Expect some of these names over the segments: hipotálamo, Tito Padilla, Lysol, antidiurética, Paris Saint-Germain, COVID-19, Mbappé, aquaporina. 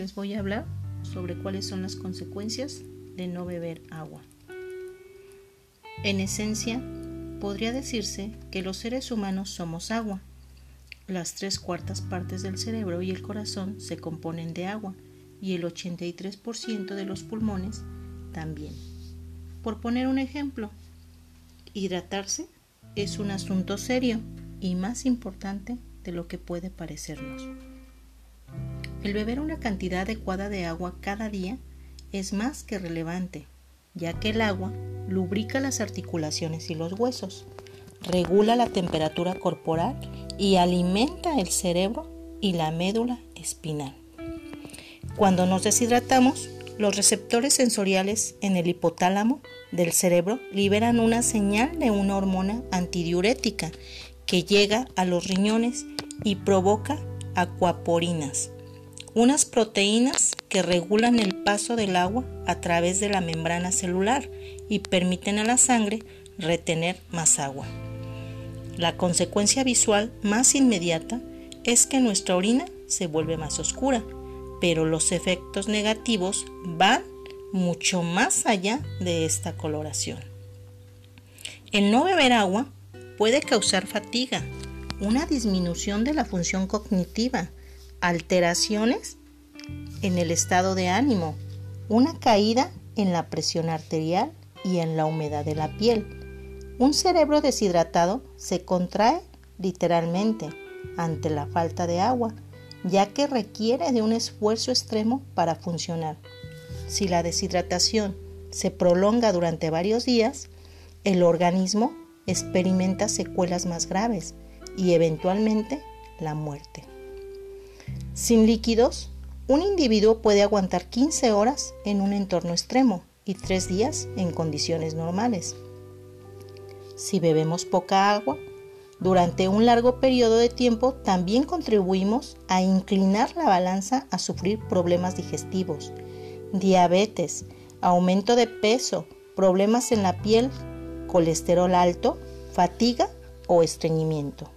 les voy a hablar sobre cuáles son las consecuencias de no beber agua. En esencia, podría decirse que los seres humanos somos agua. Las 3/4 partes del cerebro y el corazón se componen de agua y el 83% de los pulmones también. Por poner un ejemplo, hidratarse es un asunto serio y más importante de lo que puede parecernos. El beber una cantidad adecuada de agua cada día es más que relevante, ya que el agua lubrica las articulaciones y los huesos, regula la temperatura corporal y alimenta el cerebro y la médula espinal. Cuando nos deshidratamos, los receptores sensoriales en el hipotálamo del cerebro liberan una señal de una hormona antidiurética que llega a los riñones y provoca aquaporinas, unas proteínas que regulan el paso del agua a través de la membrana celular y permiten a la sangre retener más agua. La consecuencia visual más inmediata es que nuestra orina se vuelve más oscura, pero los efectos negativos van mucho más allá de esta coloración. El no beber agua puede causar fatiga, una disminución de la función cognitiva, alteraciones en el estado de ánimo, una caída en la presión arterial y en la humedad de la piel. Un cerebro deshidratado se contrae literalmente ante la falta de agua, ya que requiere de un esfuerzo extremo para funcionar. Si la deshidratación se prolonga durante varios días, el organismo experimenta secuelas más graves y eventualmente la muerte. Sin líquidos, un individuo puede aguantar 15 horas en un entorno extremo y 3 días en condiciones normales. Si bebemos poca agua, durante un largo periodo de tiempo también contribuimos a inclinar la balanza a sufrir problemas digestivos, diabetes, aumento de peso, problemas en la piel, colesterol alto, fatiga o estreñimiento.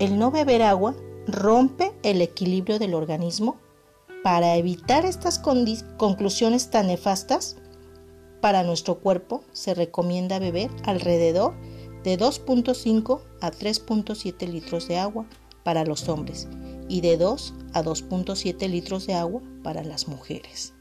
El no beber agua rompe el equilibrio del organismo. Para evitar estas conclusiones tan nefastas, para nuestro cuerpo se recomienda beber alrededor de 2.5 a 3.7 litros de agua para los hombres y de 2 a 2.7 litros de agua para las mujeres.